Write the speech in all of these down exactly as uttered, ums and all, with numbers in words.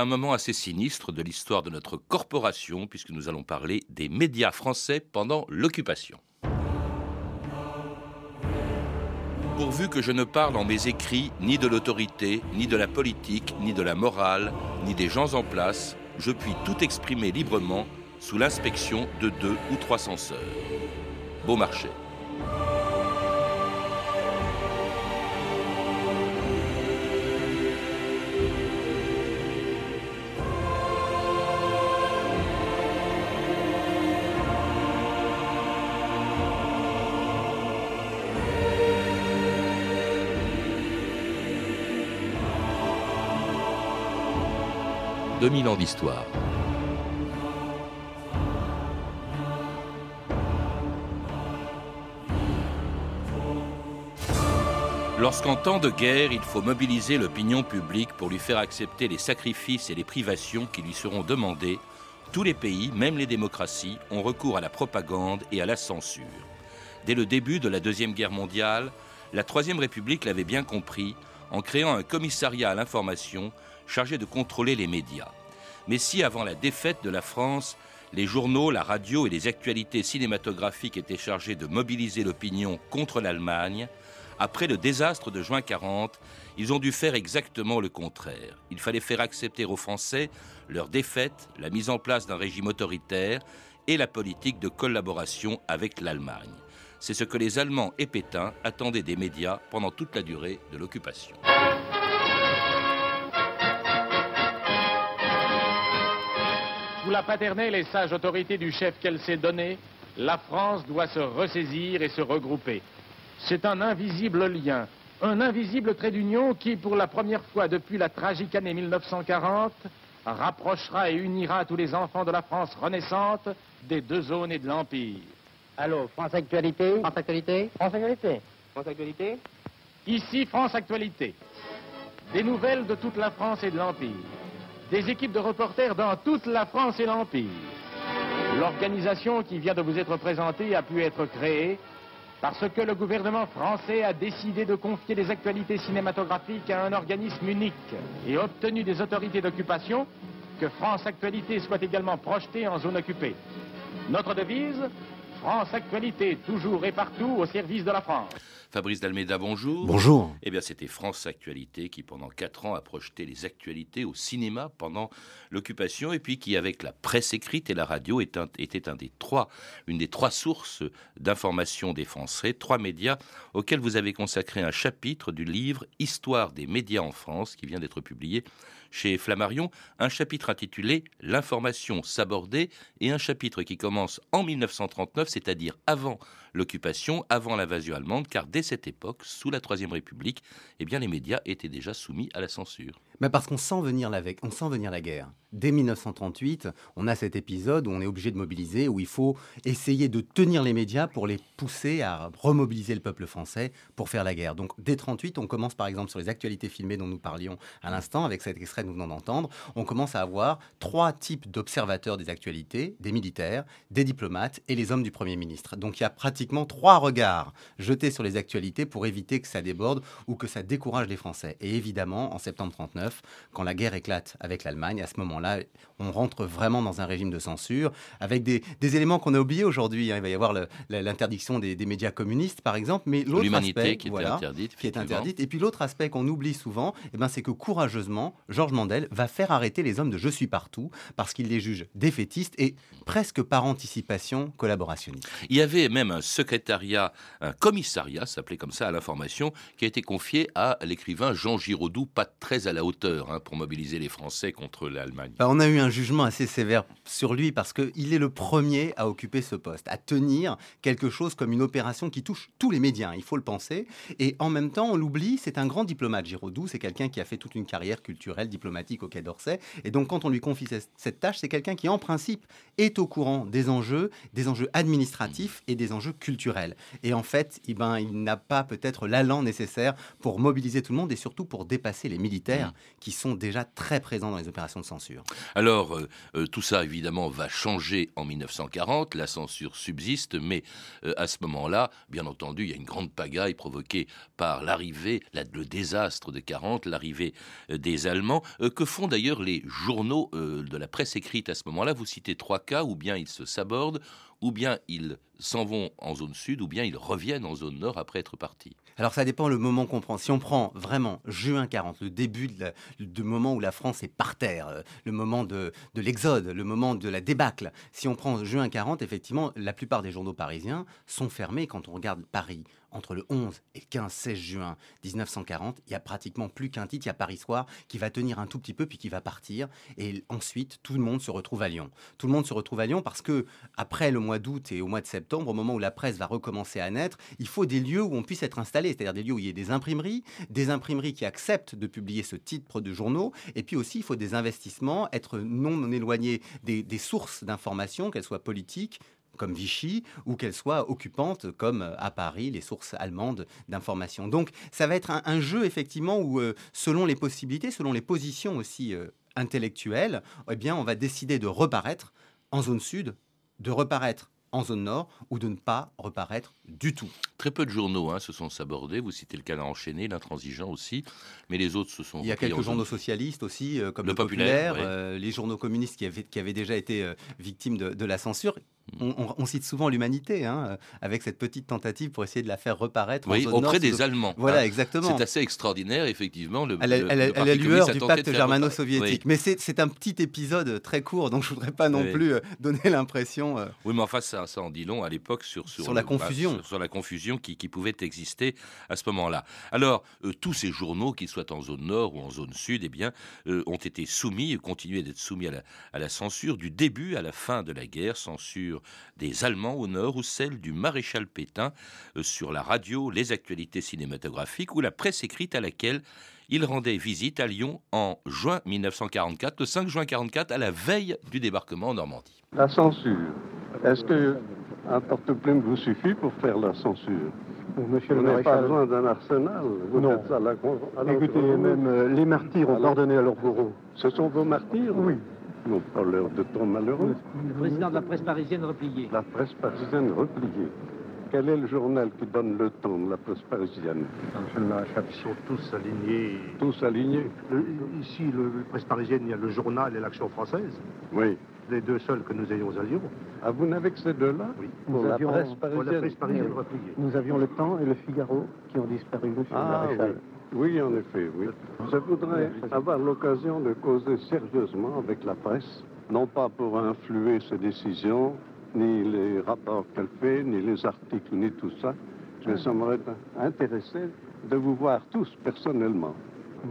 Un moment assez sinistre de l'histoire de notre corporation, puisque nous allons parler des médias français pendant l'occupation. Pourvu que je ne parle en mes écrits ni de l'autorité, ni de la politique, ni de la morale, ni des gens en place, je puis tout exprimer librement sous l'inspection de deux ou trois censeurs. Beaumarchais. deux mille ans d'histoire. Lorsqu'en temps de guerre, il faut mobiliser l'opinion publique pour lui faire accepter les sacrifices et les privations qui lui seront demandés, tous les pays, même les démocraties, ont recours à la propagande et à la censure. Dès le début de la Deuxième Guerre mondiale, la Troisième République l'avait bien compris en créant un commissariat à l'information chargé de contrôler les médias. Mais si, avant la défaite de la France, les journaux, la radio et les actualités cinématographiques étaient chargés de mobiliser l'opinion contre l'Allemagne, après le désastre de juin quarante, ils ont dû faire exactement le contraire. Il fallait faire accepter aux Français leur défaite, la mise en place d'un régime autoritaire et la politique de collaboration avec l'Allemagne. C'est ce que les Allemands et Pétain attendaient des médias pendant toute la durée de l'occupation. Sous la paternelle et sage autorité du chef qu'elle s'est donnée, la France doit se ressaisir et se regrouper. C'est un invisible lien, un invisible trait d'union qui, pour la première fois depuis la tragique année mille neuf cent quarante, rapprochera et unira tous les enfants de la France renaissante des deux zones et de l'Empire. Allô, France Actualité ? France Actualité ? France Actualité ? France Actualité ? Ici, France Actualité. Des nouvelles de toute la France et de l'Empire. Des équipes de reporters dans toute la France et l'Empire. L'organisation qui vient de vous être présentée a pu être créée parce que le gouvernement français a décidé de confier les actualités cinématographiques à un organisme unique et obtenu des autorités d'occupation que France Actualité soit également projetée en zone occupée. Notre devise, France Actualité, toujours et partout au service de la France. Fabrice d'Almeida, bonjour. Bonjour. Eh bien, c'était France Actualité qui, pendant quatre ans, a projeté les actualités au cinéma pendant l'occupation et puis qui, avec la presse écrite et la radio, était, un, était un des trois, une des trois sources d'information des Français, trois médias auxquels vous avez consacré un chapitre du livre « Histoire des médias en France » qui vient d'être publié chez Flammarion, un chapitre intitulé « L'information sabordée » et un chapitre qui commence en mille neuf cent trente-neuf, c'est-à-dire avant l'occupation, avant l'invasion allemande, car dès Dès cette époque, sous la Troisième République, eh bien, les médias étaient déjà soumis à la censure. Bah parce qu'on sent venir la, on sent venir la guerre. Dès mille neuf cent trente-huit, on a cet épisode où on est obligé de mobiliser, où il faut essayer de tenir les médias pour les pousser à remobiliser le peuple français pour faire la guerre. Donc dès mille neuf cent trente-huit, on commence par exemple sur les actualités filmées dont nous parlions à l'instant, avec cet extrait que nous venons d'entendre, on commence à avoir trois types d'observateurs des actualités, des militaires, des diplomates et les hommes du Premier ministre. Donc il y a pratiquement trois regards jetés sur les actualités pour éviter que ça déborde ou que ça décourage les Français. Et évidemment, en septembre mille neuf cent trente-neuf, quand la guerre éclate avec l'Allemagne, à ce moment-là, on rentre vraiment dans un régime de censure avec des, des éléments qu'on a oubliés aujourd'hui. Hein. Il va y avoir le, l'interdiction des, des médias communistes, par exemple, mais l'autre L'Humanité aspect, qui, voilà, interdite, qui est interdite. Et puis l'autre aspect qu'on oublie souvent, eh ben, c'est que courageusement, Georges Mandel va faire arrêter les hommes de Je suis partout parce qu'il les juge défaitistes et presque par anticipation collaborationniste. Il y avait même un secrétariat, un commissariat, s'appelait comme ça à l'information, qui a été confié à l'écrivain Jean Giraudoux, pas très à la hauteur hein, pour mobiliser les Français contre l'Allemagne. Bah, on a eu un jugement assez sévère sur lui parce qu'il est le premier à occuper ce poste, à tenir quelque chose comme une opération qui touche tous les médias, il faut le penser, et en même temps on l'oublie, c'est un grand diplomate Giraudoux, c'est quelqu'un qui a fait toute une carrière culturelle, diplomatique au Quai d'Orsay, et donc quand on lui confie cette tâche, c'est quelqu'un qui en principe est au courant des enjeux, des enjeux administratifs et des enjeux culturels. Et en fait, eh ben, il n'a pas peut-être l'allant nécessaire pour mobiliser tout le monde et surtout pour dépasser les militaires qui sont déjà très présents dans les opérations de censure. Alors, euh, tout ça, évidemment, va changer en mille neuf cent quarante. La censure subsiste, mais euh, à ce moment-là, bien entendu, il y a une grande pagaille provoquée par l'arrivée, la, le désastre de quarante, l'arrivée euh, des Allemands, euh, que font d'ailleurs les journaux euh, de la presse écrite à ce moment-là. Vous citez trois cas, ou bien ils se sabordent, ou bien ils s'en vont en zone sud, ou bien ils reviennent en zone nord après être partis. Alors ça dépend le moment qu'on prend. Si on prend vraiment juin quarante, le début de la, du moment où la France est par terre, le moment de, de l'exode, le moment de la débâcle, si on prend juin quarante, effectivement, la plupart des journaux parisiens sont fermés. Quand on regarde Paris, entre le onze et le quinze seize juin dix-neuf cent quarante, il n'y a pratiquement plus qu'un titre, il y a Paris Soir qui va tenir un tout petit peu puis qui va partir. Et ensuite, tout le monde se retrouve à Lyon. Tout le monde se retrouve à Lyon parce que après le mois d'août et au mois de septembre, au moment où la presse va recommencer à naître, il faut des lieux où on puisse être installé, c'est-à-dire des lieux où il y ait des imprimeries, des imprimeries qui acceptent de publier ce titre de journaux. Et puis aussi, il faut des investissements, être non éloigné des, des sources d'informations, qu'elles soient politiques, comme Vichy, ou qu'elle soit occupante, comme à Paris, les sources allemandes d'information. Donc, ça va être un, un jeu, effectivement, où, euh, selon les possibilités, selon les positions aussi euh, intellectuelles, eh bien, on va décider de reparaître en zone sud, de reparaître en zone nord, ou de ne pas reparaître du tout. Très peu de journaux hein, se sont sabordés. Vous citez Le Canard Enchaîné, L'Intransigeant aussi, mais les autres se sont... Il y a quelques journaux socialistes aussi, euh, comme Le, le Populaire, Populaire euh, ouais. Les journaux communistes qui avaient, qui avaient déjà été euh, victimes de, de la censure. On, on, on cite souvent l'Humanité, hein, avec cette petite tentative pour essayer de la faire reparaître. Oui, auprès nord, des le... Allemands. Voilà, hein. Exactement. C'est assez extraordinaire, effectivement. Le, à la, le, à la, le à la lueur du pacte germano-soviétique. Oui. Mais c'est, c'est un petit épisode très court, donc je ne voudrais pas non oui. plus euh, donner l'impression... Euh... Oui, mais enfin, ça, ça en dit long à l'époque sur, sur, sur la confusion, bah, sur, sur la confusion qui, qui pouvait exister à ce moment-là. Alors, euh, tous ces journaux, qu'ils soient en zone nord ou en zone sud, eh bien, euh, ont été soumis, continuaient d'être soumis à la, à la censure du début à la fin de la guerre, censure des Allemands au nord ou celle du maréchal Pétain euh, sur la radio, les actualités cinématographiques ou la presse écrite à laquelle il rendait visite à Lyon en juin mille neuf cent quarante-quatre, le cinq juin quarante-quatre, à la veille du débarquement en Normandie. La censure. Est-ce qu'un porte-plume vous suffit pour faire la censure ? Monsieur le maréchal, pas besoin d'un arsenal. Vous non. Faites ça à la con... à Écoutez, même euh, les martyrs ont la... ordonné à leurs bourreaux. Ce sont vos martyrs ? Oui. Non, pas l'heure de temps malheureux. Le président de la presse parisienne repliée. La presse parisienne repliée. Quel est le journal qui donne le temps de la presse parisienne ? Ils sont tous alignés. Tous alignés. Le, ici, la presse parisienne, il y a le journal et l'Action française. Oui. Les deux seuls que nous ayons à Lyon. Ah, vous n'avez que ces deux-là ? Oui. Pour la, avions, presse pour la presse parisienne oui. repliée. Nous avions Le Temps et Le Figaro qui ont disparu, monsieur ah, le maréchal. Oui. Oui, en effet, oui. Je voudrais avoir l'occasion de causer sérieusement avec la presse, non pas pour influer ses décisions, ni les rapports qu'elle fait, ni les articles, ni tout ça. Je serais intéressé de vous voir tous personnellement.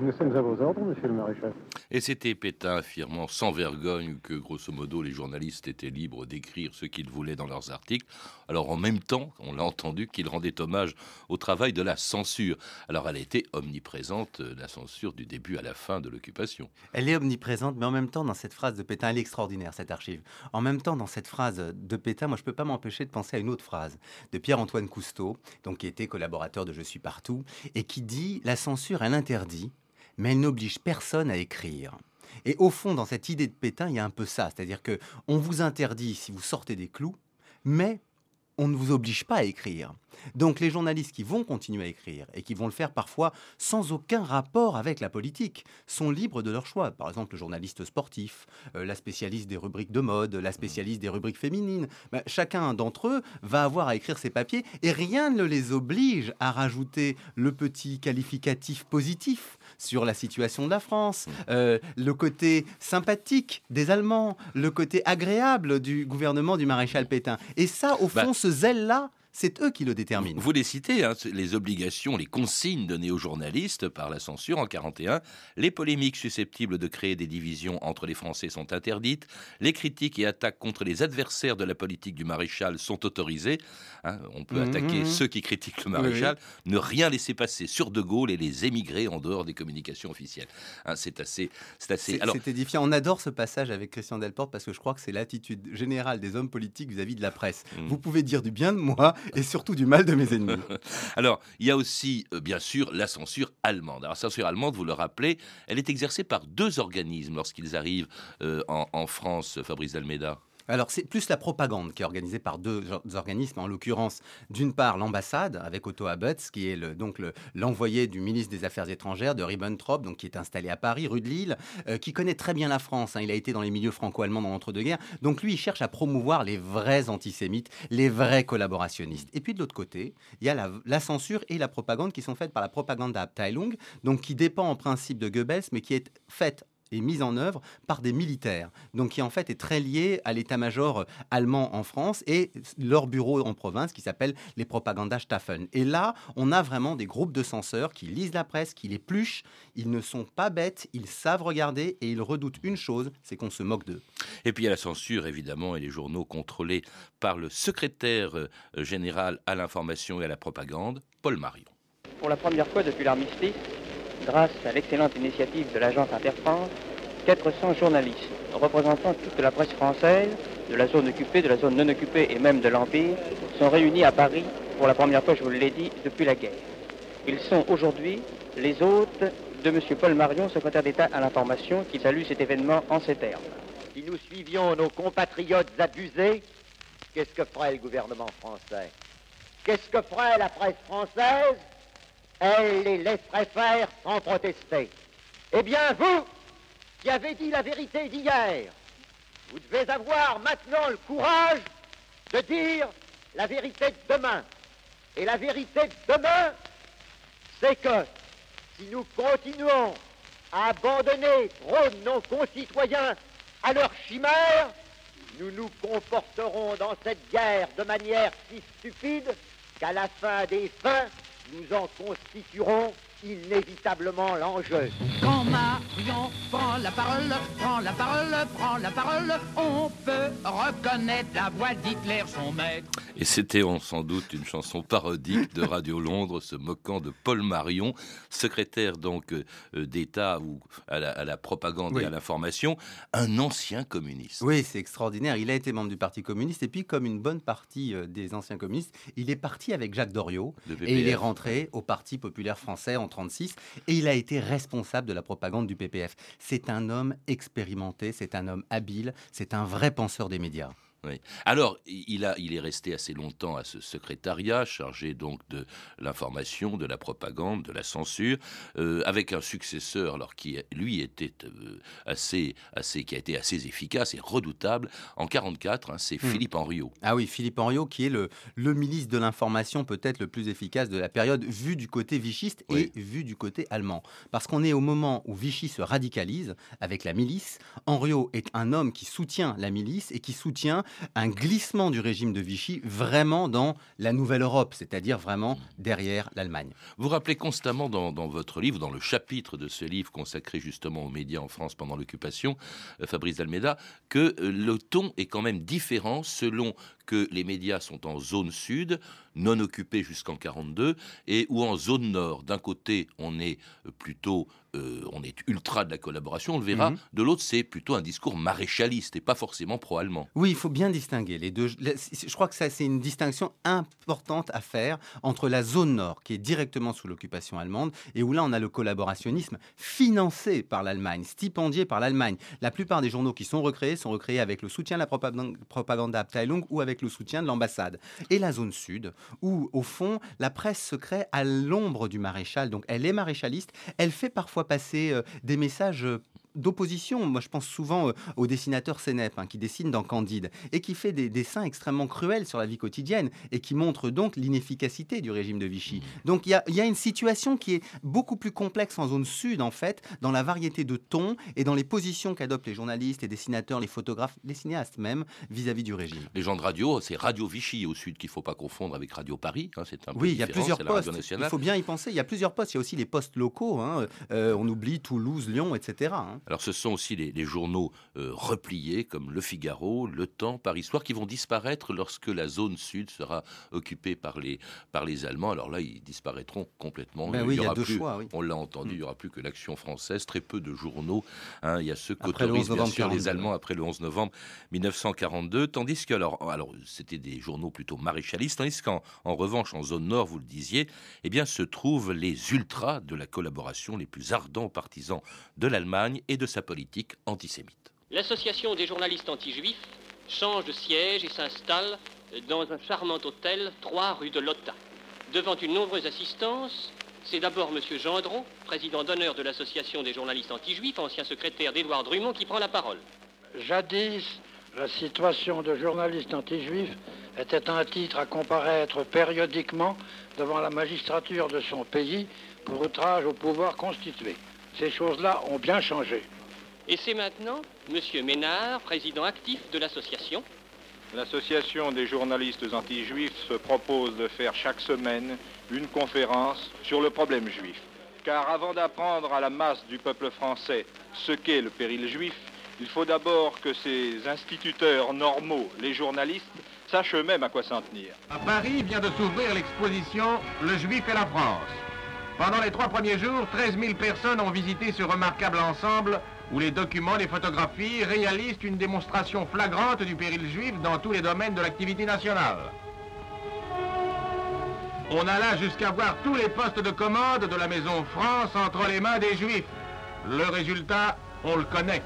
Nous sommes à vos ordres, monsieur le maréchal. Et c'était Pétain affirmant sans vergogne que, grosso modo, les journalistes étaient libres d'écrire ce qu'ils voulaient dans leurs articles. Alors, en même temps, on l'a entendu qu'il rendait hommage au travail de la censure. Alors, elle était omniprésente, la censure, du début à la fin de l'occupation. Elle est omniprésente, mais en même temps, dans cette phrase de Pétain, elle est extraordinaire, cette archive. En même temps, dans cette phrase de Pétain, moi, je ne peux pas m'empêcher de penser à une autre phrase de Pierre-Antoine Cousteau, donc, qui était collaborateur de Je suis partout, et qui dit « La censure, elle interdit. » mais elle n'oblige personne à écrire. Et au fond, dans cette idée de Pétain, il y a un peu ça. C'est-à-dire qu'on vous interdit si vous sortez des clous, mais on ne vous oblige pas à écrire. Donc les journalistes qui vont continuer à écrire et qui vont le faire parfois sans aucun rapport avec la politique sont libres de leur choix. Par exemple, le journaliste sportif, euh, la spécialiste des rubriques de mode, la spécialiste des rubriques féminines. Ben, chacun d'entre eux va avoir à écrire ses papiers et rien ne les oblige à rajouter le petit qualificatif positif sur la situation de la France, euh, le côté sympathique des Allemands, le côté agréable du gouvernement du maréchal Pétain. Et ça, au fond, bah... ce zèle-là, c'est eux qui le déterminent. Vous les citez, hein, les obligations, les consignes données aux journalistes par la censure en quarante et un. Les polémiques susceptibles de créer des divisions entre les Français sont interdites. Les critiques et attaques contre les adversaires de la politique du maréchal sont autorisées. Hein, on peut mmh, attaquer mmh. ceux qui critiquent le maréchal. Oui. Ne rien laisser passer sur De Gaulle et les émigrés en dehors des communications officielles. Hein, c'est assez... C'est, assez... C'est, Alors... c'est édifiant. On adore ce passage avec Christian Delporte parce que je crois que c'est l'attitude générale des hommes politiques vis-à-vis de la presse. Mmh. Vous pouvez dire du bien de moi, et surtout du mal de mes ennemis. Alors, il y a aussi, euh, bien sûr, la censure allemande. Alors, la censure allemande, vous le rappelez, elle est exercée par deux organismes lorsqu'ils arrivent euh, en, en France, Fabrice d'Almeida. Alors, c'est plus la propagande qui est organisée par deux organismes, en l'occurrence, d'une part, l'ambassade, avec Otto Abetz, qui est le, donc le, l'envoyé du ministre des Affaires étrangères de Ribbentrop, donc, qui est installé à Paris, rue de Lille, euh, qui connaît très bien la France. Hein, il a été dans les milieux franco-allemands dans l'entre-deux-guerres. Donc, lui, il cherche à promouvoir les vrais antisémites, les vrais collaborationnistes. Et puis, de l'autre côté, il y a la, la censure et la propagande qui sont faites par la Propaganda-Abteilung, donc qui dépend en principe de Goebbels, mais qui est faite est mise en œuvre par des militaires, donc qui en fait est très lié à l'état-major allemand en France et leur bureau en province qui s'appelle les Propaganda-Staffeln. Et là, on a vraiment des groupes de censeurs qui lisent la presse, qui l'épluchent, ils ne sont pas bêtes, ils savent regarder et ils redoutent une chose, c'est qu'on se moque d'eux. Et puis il y a la censure évidemment et les journaux contrôlés par le secrétaire général à l'information et à la propagande, Paul Marion. Pour la première fois depuis l'armistice, grâce à l'excellente initiative de l'agence Interfrance, quatre cents journalistes représentant toute la presse française, de la zone occupée, de la zone non occupée et même de l'Empire, sont réunis à Paris pour la première fois, je vous l'ai dit, depuis la guerre. Ils sont aujourd'hui les hôtes de M. Paul Marion, secrétaire d'État à l'information, qui salue cet événement en ces termes. Si nous suivions nos compatriotes abusés, qu'est-ce que ferait le gouvernement français? Qu'est-ce que ferait la presse française? Elle les laisserait faire sans protester. Eh bien, vous, qui avez dit la vérité d'hier, vous devez avoir maintenant le courage de dire la vérité de demain. Et la vérité de demain, c'est que si nous continuons à abandonner trop de nos concitoyens à leur chimère, nous nous comporterons dans cette guerre de manière si stupide qu'à la fin des fins, nous en constituerons inévitablement l'enjeu. Quand Marion prend la parole, prend la parole, prend la parole, on peut reconnaître la voix d'Hitler, son maître. Et c'était sans doute une chanson parodique de Radio Londres, se moquant de Paul Marion, secrétaire donc d'État ou à la, à la propagande oui. et à l'information, un ancien communiste. Oui, c'est extraordinaire. Il a été membre du Parti communiste et puis, comme une bonne partie des anciens communistes, il est parti avec Jacques Doriot et il est rentré au Parti populaire français en mille neuf cent trente-six et il a été responsable de la propagande du P P F. C'est un homme expérimenté, c'est un homme habile, c'est un vrai penseur des médias. Oui. Alors, il, a, il est resté assez longtemps à ce secrétariat, chargé donc de l'information, de la propagande, de la censure, euh, avec un successeur, alors qui lui était euh, assez, assez, qui a été assez efficace et redoutable. En quarante-quatre, hein, c'est mmh. Philippe Henriot. Ah oui, Philippe Henriot, qui est le, le ministre de l'information peut-être le plus efficace de la période, vu du côté vichiste oui. et vu du côté allemand, parce qu'on est au moment où Vichy se radicalise avec la milice. Henriot est un homme qui soutient la milice et qui soutient un glissement du régime de Vichy vraiment dans la nouvelle Europe, c'est-à-dire vraiment derrière l'Allemagne. Vous rappelez constamment dans, dans votre livre, dans le chapitre de ce livre consacré justement aux médias en France pendant l'occupation, euh, Fabrice d'Almeida, que le ton est quand même différent selon que les médias sont en zone sud, non occupée jusqu'en quarante-deux, et ou en zone nord. D'un côté, on est plutôt euh, on est ultra de la collaboration, on le verra. Mm-hmm. De l'autre, c'est plutôt un discours maréchaliste et pas forcément pro-allemand. Oui, il faut bien distinguer les deux. Je crois que ça, c'est une distinction importante à faire entre la zone nord, qui est directement sous l'occupation allemande, et où là, on a le collaborationnisme financé par l'Allemagne, stipendié par l'Allemagne. La plupart des journaux qui sont recréés sont recréés avec le soutien de la Propaganda-Abteilung ou avec le soutien de l'ambassade. Et la zone sud, où, au fond, la presse se crée à l'ombre du maréchal. Donc, elle est maréchaliste. Elle fait parfois passer euh, des messages euh, d'opposition. Moi, je pense souvent euh, au dessinateur Sénèpe, hein, qui dessine dans Candide et qui fait des dessins extrêmement cruels sur la vie quotidienne et qui montre donc l'inefficacité du régime de Vichy. Donc, il y, y a une situation qui est beaucoup plus complexe en zone sud, en fait, dans la variété de tons et dans les positions qu'adoptent les journalistes, les dessinateurs, les photographes, les cinéastes même, vis-à-vis du régime. Les gens de radio, c'est Radio Vichy au sud qu'il ne faut pas confondre avec Radio Paris. Hein, c'est un peu oui, il y a plusieurs postes. Il faut bien y penser. Il y a plusieurs postes. Il y a aussi les postes locaux. Hein, euh, on oublie Toulouse, Lyon, et cetera. Hein. Alors ce sont aussi les, les journaux euh, repliés comme Le Figaro, Le Temps, Paris Soir, qui vont disparaître lorsque la zone sud sera occupée par les, par les Allemands. Alors là, ils disparaîtront complètement. Ben il oui, y, y aura a deux plus, choix, oui. On l'a entendu, mmh. il n'y aura plus que l'Action française, très peu de journaux. Hein, il y a ceux qu'autorisent bien sûr les Allemands après le onze novembre mille neuf cent quarante-deux, tandis que, alors, alors c'était des journaux plutôt maréchalistes, tandis qu'en en revanche, en zone nord, vous le disiez, eh bien se trouvent les ultras de la collaboration, les plus ardents partisans de l'Allemagne et de sa politique antisémite. L'association des journalistes anti-juifs change de siège et s'installe dans un charmant hôtel, trois rue de Lota. Devant une nombreuse assistance, c'est d'abord M. Gendron, président d'honneur de l'association des journalistes anti-juifs, ancien secrétaire d'Édouard Drummond, qui prend la parole. Jadis, la situation de journalistes anti-juifs était un titre à comparaître périodiquement devant la magistrature de son pays pour outrage au pouvoir constitué. Ces choses-là ont bien changé. Et c'est maintenant M. Ménard, président actif de l'association. L'association des journalistes anti-juifs se propose de faire chaque semaine une conférence sur le problème juif. Car avant d'apprendre à la masse du peuple français ce qu'est le péril juif, il faut d'abord que ces instituteurs normaux, les journalistes, sachent eux-mêmes à quoi s'en tenir. À Paris vient de s'ouvrir l'exposition « Le Juif et la France ». Pendant les trois premiers jours, treize mille personnes ont visité ce remarquable ensemble où les documents, les photographies réalisent une démonstration flagrante du péril juif dans tous les domaines de l'activité nationale. On alla jusqu'à voir tous les postes de commande de la Maison France entre les mains des Juifs. Le résultat, on le connaît.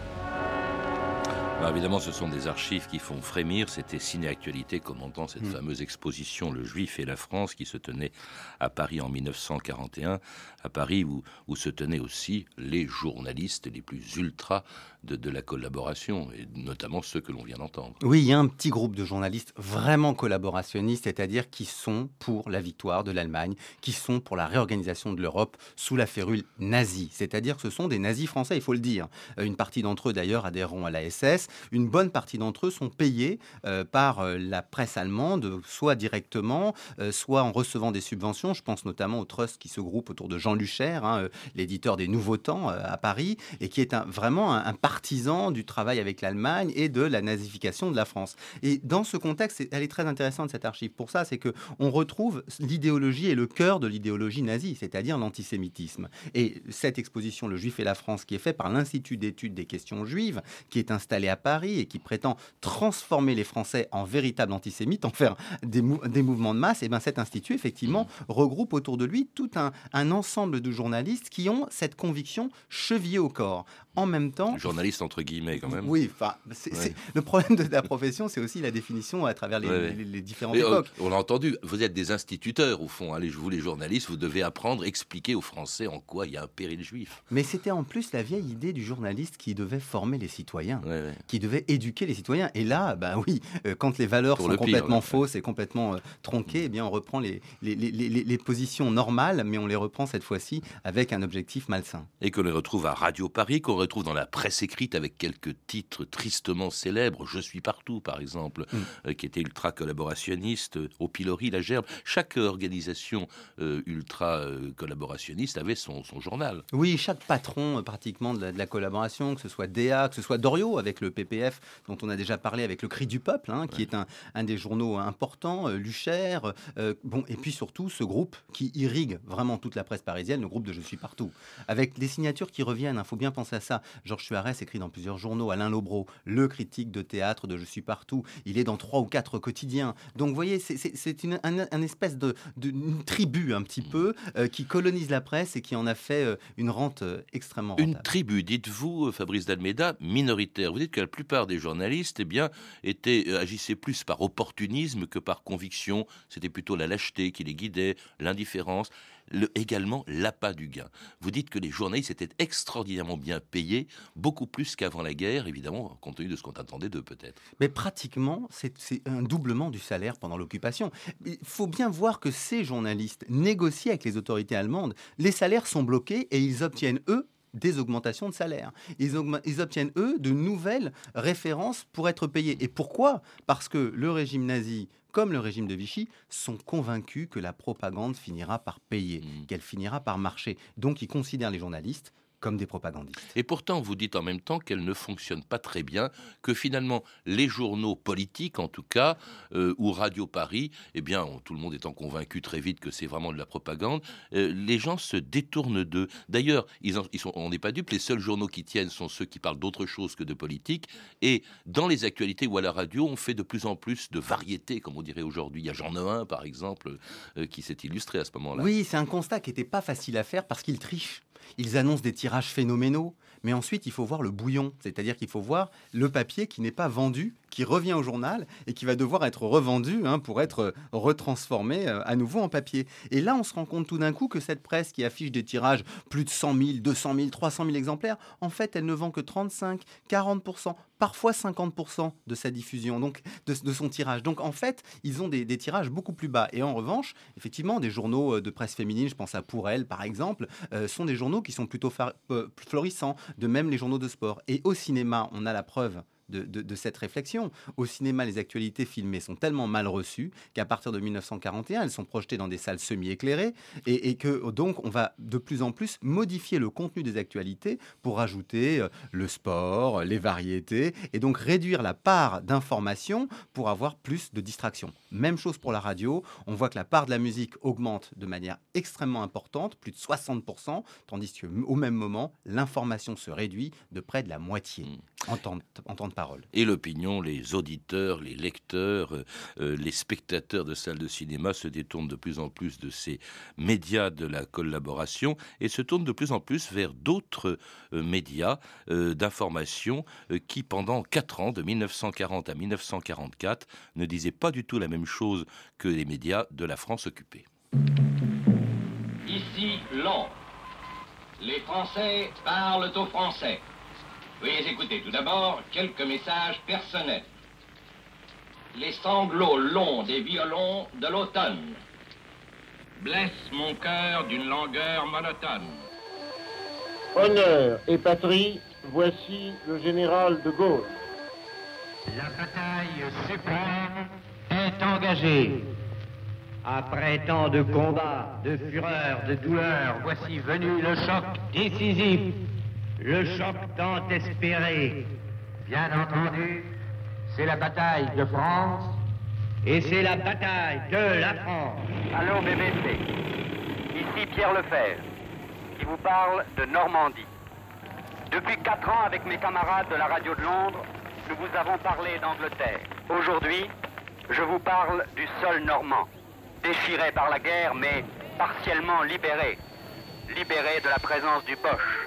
Alors évidemment, ce sont des archives qui font frémir. C'était Ciné Actualité commentant cette mmh. fameuse exposition Le Juif et la France qui se tenait à Paris en mille neuf cent quarante et un, à Paris où, où se tenaient aussi les journalistes les plus ultras de, de la collaboration, et notamment ceux que l'on vient d'entendre. Oui, il y a un petit groupe de journalistes vraiment collaborationnistes, c'est-à-dire qui sont pour la victoire de l'Allemagne, qui sont pour la réorganisation de l'Europe sous la férule nazie. C'est-à-dire que ce sont des nazis français, il faut le dire. Une partie d'entre eux, d'ailleurs, adhéreront à la S S. Une bonne partie d'entre eux sont payés euh, par euh, la presse allemande, soit directement, euh, soit en recevant des subventions. Je pense notamment au trust qui se groupe autour de Jean Luchaire, hein, euh, l'éditeur des Nouveaux Temps euh, à Paris, et qui est un, vraiment un, un partisan du travail avec l'Allemagne et de la nazification de la France. Et dans ce contexte, elle est très intéressante, cette archive. Pour ça, c'est qu'on retrouve l'idéologie et le cœur de l'idéologie nazie, c'est-à-dire l'antisémitisme. Et cette exposition, Le Juif et la France, qui est faite par l'Institut d'études des questions juives, qui est installé à Paris et qui prétend transformer les Français en véritables antisémites, en faire des, mou- des mouvements de masse, et bien cet institut, effectivement, regroupe autour de lui tout un, un ensemble de journalistes qui ont cette conviction chevillée au corps. En même temps... Journaliste entre guillemets, quand même. Oui, enfin, c'est, ouais. c'est, le problème de la profession, c'est aussi la définition à travers les, ouais, ouais. les, les différentes Mais époques. On l'a entendu, vous êtes des instituteurs, au fond. Hein, les, vous, les journalistes, vous devez apprendre, expliquer aux Français en quoi il y a un péril juif. Mais c'était en plus la vieille idée du journaliste qui devait former les citoyens. Ouais, ouais. qui devait éduquer les citoyens. Et là, ben bah oui, euh, quand les valeurs Pour sont le pire, complètement ouais. fausses et complètement euh, tronquées, eh bien on reprend les, les, les, les, les positions normales, mais on les reprend cette fois-ci avec un objectif malsain. Et qu'on les retrouve à Radio Paris, qu'on retrouve dans la presse écrite avec quelques titres tristement célèbres, « Je suis partout », par exemple, mm. euh, qui était ultra-collaborationniste, euh, au pilori, la gerbe. Chaque organisation euh, ultra-collaborationniste avait son, son journal. Oui, chaque patron, euh, pratiquement, de la, de la collaboration, que ce soit D A, que ce soit Doriot, avec le P P F dont on a déjà parlé avec Le Cri du Peuple, hein, qui ouais. est un, un des journaux importants, euh, Luchaire, euh, bon, et puis surtout ce groupe qui irrigue vraiment toute la presse parisienne, le groupe de Je suis partout, avec des signatures qui reviennent, il hein, faut bien penser à ça. Georges Suarès écrit dans plusieurs journaux, Alain Lobreau, le critique de théâtre de Je suis partout, il est dans trois ou quatre quotidiens. Donc vous voyez, c'est, c'est, c'est une un, un espèce de, de une tribu un petit mmh. peu euh, qui colonise la presse et qui en a fait euh, une rente euh, extrêmement rentable. Une tribu, dites-vous, Fabrice d'Almeida, minoritaire. Vous dites que la plupart des journalistes eh bien, étaient, euh, agissaient plus par opportunisme que par conviction. C'était plutôt la lâcheté qui les guidait, l'indifférence, le, également l'appât du gain. Vous dites que les journalistes étaient extraordinairement bien payés, beaucoup plus qu'avant la guerre, évidemment, compte tenu de ce qu'on attendait d'eux peut-être. Mais pratiquement, c'est, c'est un doublement du salaire pendant l'occupation. Il faut bien voir que ces journalistes négocient avec les autorités allemandes. Les salaires sont bloqués et ils obtiennent, eux, des augmentations de salaire. Ils, augment, ils obtiennent, eux, de nouvelles références pour être payés. Et pourquoi ? Parce que le régime nazi, comme le régime de Vichy, sont convaincus que la propagande finira par payer, mmh. qu'elle finira par marcher. Donc, ils considèrent les journalistes comme des propagandistes. Et pourtant, vous dites en même temps qu'elle ne fonctionne pas très bien, que finalement, les journaux politiques, en tout cas, euh, ou Radio Paris, eh bien, on, tout le monde étant convaincu très vite que c'est vraiment de la propagande, euh, les gens se détournent d'eux. D'ailleurs, ils en, ils sont, on n'est pas dupes, les seuls journaux qui tiennent sont ceux qui parlent d'autre chose que de politique, et dans les actualités ou à la radio, on fait de plus en plus de variétés, comme on dirait aujourd'hui. Il y a Jean Nohain, par exemple, euh, qui s'est illustré à ce moment-là. Oui, c'est un constat qui n'était pas facile à faire parce qu'ils trichent. Ils annoncent des tirages phénoménaux, mais ensuite il faut voir le bouillon, c'est-à-dire qu'il faut voir le papier qui n'est pas vendu, qui revient au journal et qui va devoir être revendu hein, pour être retransformé euh, à nouveau en papier. Et là, on se rend compte tout d'un coup que cette presse qui affiche des tirages plus de cent mille, deux cent mille, trois cent mille exemplaires, en fait, elle ne vend que trente-cinq, quarante pour cent, parfois cinquante pour cent de sa diffusion, donc de, de son tirage. Donc, en fait, ils ont des, des tirages beaucoup plus bas. Et en revanche, effectivement, des journaux de presse féminine, je pense à Pour Elle, par exemple, euh, sont des journaux qui sont plutôt fa- euh, florissants, de même les journaux de sport. Et au cinéma, on a la preuve De, de, de cette réflexion. Au cinéma, les actualités filmées sont tellement mal reçues qu'à partir de dix-neuf cent quarante et un, elles sont projetées dans des salles semi-éclairées et, et que donc on va de plus en plus modifier le contenu des actualités pour ajouter le sport, les variétés et donc réduire la part d'information pour avoir plus de distractions. Même chose pour la radio. On voit que la part de la musique augmente de manière extrêmement importante, plus de soixante pour cent, tandis qu'au même moment, l'information se réduit de près de la moitié en temps, en temps de parole. Et l'opinion, les auditeurs, les lecteurs, euh, les spectateurs de salles de cinéma se détournent de plus en plus de ces médias de la collaboration et se tournent de plus en plus vers d'autres euh, médias euh, d'information euh, qui, pendant quatre ans, de dix-neuf cent quarante à dix-neuf cent quarante-quatre, ne disaient pas du tout la même chose que les médias de la France occupée. Ici, Londres. Les Français parlent aux Français. Veuillez écouter tout d'abord quelques messages personnels. Les sanglots longs des violons de l'automne blessent mon cœur d'une langueur monotone. Honneur et patrie, voici le général de Gaulle. La bataille suprême est engagée. Après tant de combats, de fureur, de douleur, voici venu le choc décisif. Le choc tant espéré, bien entendu, c'est la bataille de France et c'est la bataille de la France. Allô B B C, ici Pierre Lefebvre, qui vous parle de Normandie. Depuis quatre ans, avec mes camarades de la Radio de Londres, nous vous avons parlé d'Angleterre. Aujourd'hui, je vous parle du sol normand, déchiré par la guerre, mais partiellement libéré, libéré de la présence du Boche.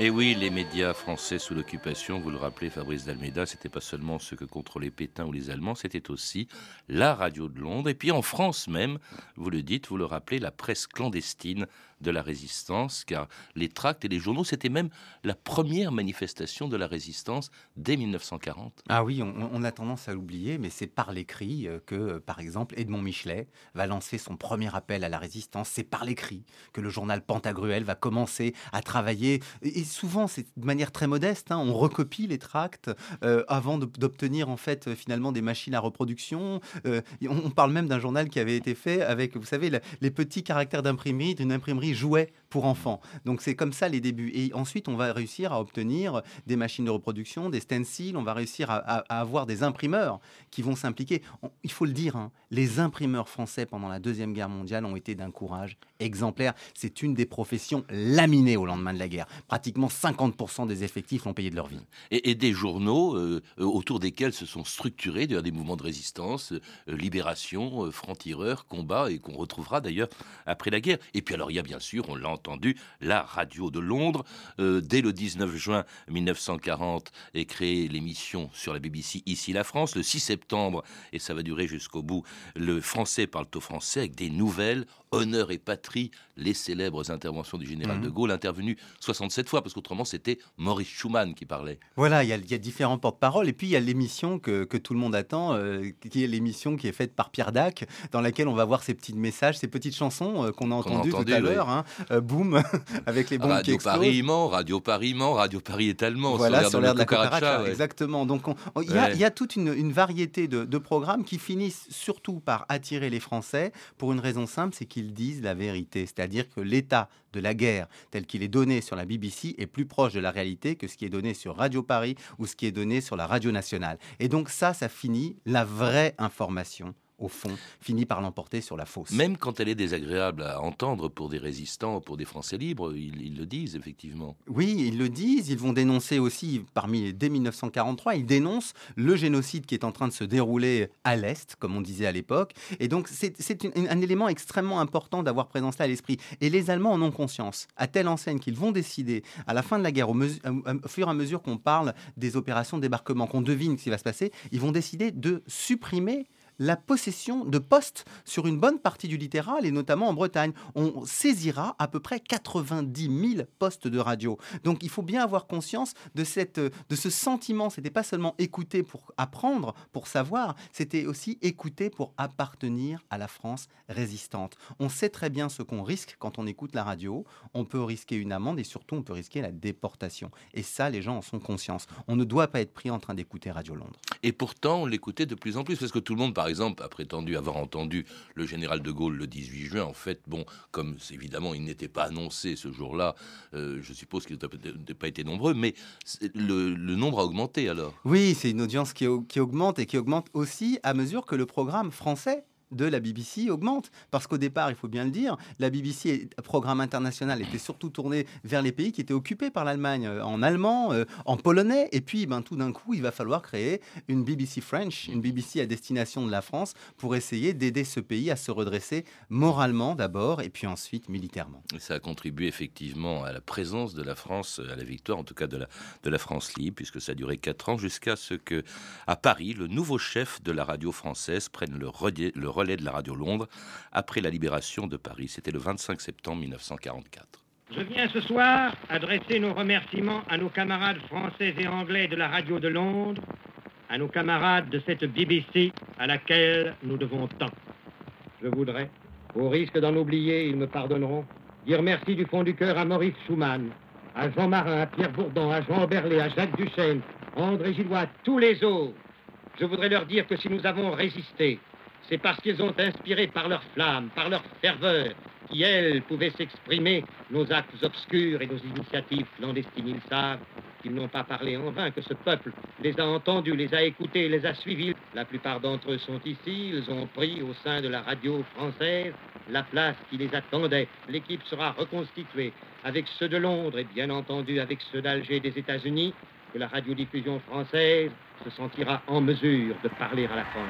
Et oui, les médias français sous l'occupation, vous le rappelez, Fabrice d'Almeida, c'était pas seulement ce que contrôlaient Pétain ou les Allemands, c'était aussi la radio de Londres. Et puis en France même, vous le dites, vous le rappelez, la presse clandestine de la résistance, car les tracts et les journaux, c'était même la première manifestation de la résistance dès dix-neuf cent quarante. Ah oui, on, on a tendance à l'oublier, mais c'est par l'écrit que, par exemple, Edmond Michelet va lancer son premier appel à la résistance. C'est par l'écrit que le journal Pantagruel va commencer à travailler. Et souvent, c'est de manière très modeste, hein, on recopie les tracts euh, avant de, d'obtenir, en fait, finalement, des machines à reproduction. Euh, on, on parle même d'un journal qui avait été fait avec, vous savez, la, les petits caractères d'imprimerie, d'une imprimerie jouets pour enfants. Donc c'est comme ça les débuts. Et ensuite, on va réussir à obtenir des machines de reproduction, des stencils, on va réussir à, à, à avoir des imprimeurs qui vont s'impliquer. On, il faut le dire, hein, les imprimeurs français pendant la Deuxième Guerre mondiale ont été d'un courage exemplaire. C'est une des professions laminées au lendemain de la guerre. Pratiquement cinquante pour cent des effectifs l'ont payé de leur vie. Et, et des journaux euh, autour desquels se sont structurés des mouvements de résistance, euh, Libération, euh, Franc-Tireur, Combat, et qu'on retrouvera d'ailleurs après la guerre. Et puis alors, il y a bien sûr, on l'a entendu, la radio de Londres. Euh, dès le dix-neuf juin dix-neuf cent quarante est créée l'émission sur la B B C Ici la France. Le six septembre, et ça va durer jusqu'au bout, le français parle au français avec des nouvelles, Honneur et patrie, les célèbres interventions du général mmh. de Gaulle, intervenues soixante-sept fois, parce qu'autrement c'était Maurice Schumann qui parlait. Voilà, il y, y a différents porte-paroles, et puis il y a l'émission que, que tout le monde attend, euh, qui est l'émission qui est faite par Pierre Dac, dans laquelle on va voir ces petits messages, ces petites chansons euh, qu'on a entendues tout à l'heure. Hein, euh, boum avec les bombes Radio qui explosent. Paris ment, Radio Paris ment, Radio Paris est allemand. Voilà, sur l'air de, de la cucaracha. Ouais. Exactement. Donc il y, ouais. y a toute une, une variété de, de programmes qui finissent surtout par attirer les Français pour une raison simple, c'est qu'ils disent la vérité. C'est-à-dire que l'état de la guerre tel qu'il est donné sur la B B C est plus proche de la réalité que ce qui est donné sur Radio Paris ou ce qui est donné sur la Radio Nationale. Et donc ça, ça finit la vraie information. Au fond, finit par l'emporter sur la fausse. Même quand elle est désagréable à entendre pour des résistants, pour des Français libres, ils, ils le disent, effectivement. Oui, ils le disent. Ils vont dénoncer aussi, parmi, dès dix-neuf cent quarante-trois, ils dénoncent le génocide qui est en train de se dérouler à l'Est, comme on disait à l'époque. Et donc, c'est, c'est une, un élément extrêmement important d'avoir présent cela à l'esprit. Et les Allemands en ont conscience, à telle enseigne qu'ils vont décider, à la fin de la guerre, au, mesu- au fur et à mesure qu'on parle des opérations de débarquement, qu'on devine ce qui va se passer, ils vont décider de supprimer la possession de postes sur une bonne partie du littoral et notamment en Bretagne. On saisira à peu près quatre-vingt-dix mille postes de radio. Donc il faut bien avoir conscience de, cette, de ce sentiment. C'était pas seulement écouter pour apprendre, pour savoir, c'était aussi écouter pour appartenir à la France résistante. On sait très bien ce qu'on risque quand on écoute la radio. On peut risquer une amende et surtout on peut risquer la déportation. Et ça, les gens en sont conscients. On ne doit pas être pris en train d'écouter Radio Londres. Et pourtant, on l'écoutait de plus en plus parce que tout le monde, par exemple, a prétendu avoir entendu le général de Gaulle le dix-huit juin. En fait, bon, comme évidemment il n'était pas annoncé ce jour-là, euh, je suppose qu'il n'a pas été nombreux, mais le, le nombre a augmenté alors. Oui, c'est une audience qui, qui augmente et qui augmente aussi à mesure que le programme français de la B B C augmente. Parce qu'au départ, il faut bien le dire, la B B C, programme international, était surtout tournée vers les pays qui étaient occupés par l'Allemagne, en allemand, en polonais. Et puis, ben, tout d'un coup, il va falloir créer une B B C French, une B B C à destination de la France, pour essayer d'aider ce pays à se redresser moralement d'abord, et puis ensuite militairement. Et ça a contribué effectivement à la présence de la France, à la victoire en tout cas de la, de la France libre, puisque ça a duré quatre ans, jusqu'à ce que, à Paris, le nouveau chef de la radio française prenne le relais de la Radio Londres après la libération de Paris. C'était le vingt-cinq septembre mille neuf cent quarante-quatre. Je viens ce soir adresser nos remerciements à nos camarades français et anglais de la Radio de Londres, à nos camarades de cette B B C à laquelle nous devons tant. Je voudrais, au risque d'en oublier, ils me pardonneront, dire merci du fond du cœur à Maurice Schumann, à Jean Marin, à Pierre Bourdon, à Jean Berlet, à Jacques Duchesne, à André Gillois, à tous les autres. Je voudrais leur dire que si nous avons résisté, c'est parce qu'ils ont inspiré par leur flamme, par leur ferveur, qui, elles, pouvaient s'exprimer nos actes obscurs et nos initiatives clandestines. Ils savent qu'ils n'ont pas parlé en vain, que ce peuple les a entendus, les a écoutés, les a suivis. La plupart d'entre eux sont ici, ils ont pris au sein de la radio française la place qui les attendait. L'équipe sera reconstituée avec ceux de Londres et bien entendu avec ceux d'Alger et des États-Unis, que la radiodiffusion française se sentira en mesure de parler à la France.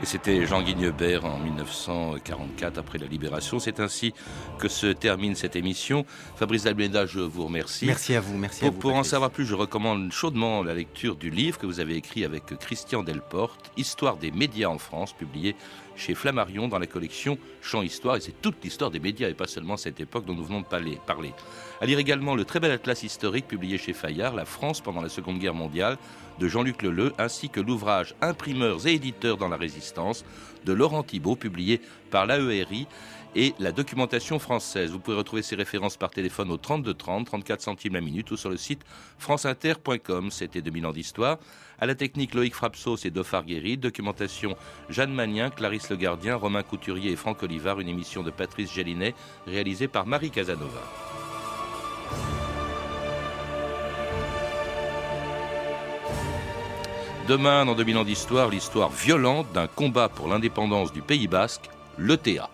Et c'était Jean Guignebert en mille neuf cent quarante-quatre, après la Libération. C'est ainsi que se termine cette émission. Fabrice d'Almeida, je vous remercie. Merci à vous, merci à vous. Pour en savoir plus, je recommande chaudement la lecture du livre que vous avez écrit avec Christian Delporte, « Histoire des médias en France », publié chez Flammarion dans la collection Champ Histoire. Et c'est toute l'histoire des médias et pas seulement cette époque dont nous venons de parler. À lire également le très bel atlas historique publié chez Fayard, La France pendant la Seconde Guerre mondiale, de Jean-Luc Leleu, ainsi que l'ouvrage Imprimeurs et éditeurs dans la Résistance de Laurent Thibault, publié par l'A E R I, et la documentation française. Vous pouvez retrouver ces références par téléphone au trente-deux trente, trente-quatre centimes la minute, ou sur le site franceinter point com. C'était deux mille ans d'histoire. À la technique, Loïc Frapsos et Dofar Guéry. Documentation, Jeanne Magnien, Clarisse Le Gardien, Romain Couturier et Franck Olivard. Une émission de Patrice Gélinet, réalisée par Marie Casanova. Demain, dans deux mille ans d'histoire, l'histoire violente d'un combat pour l'indépendance du Pays Basque, l'E T A.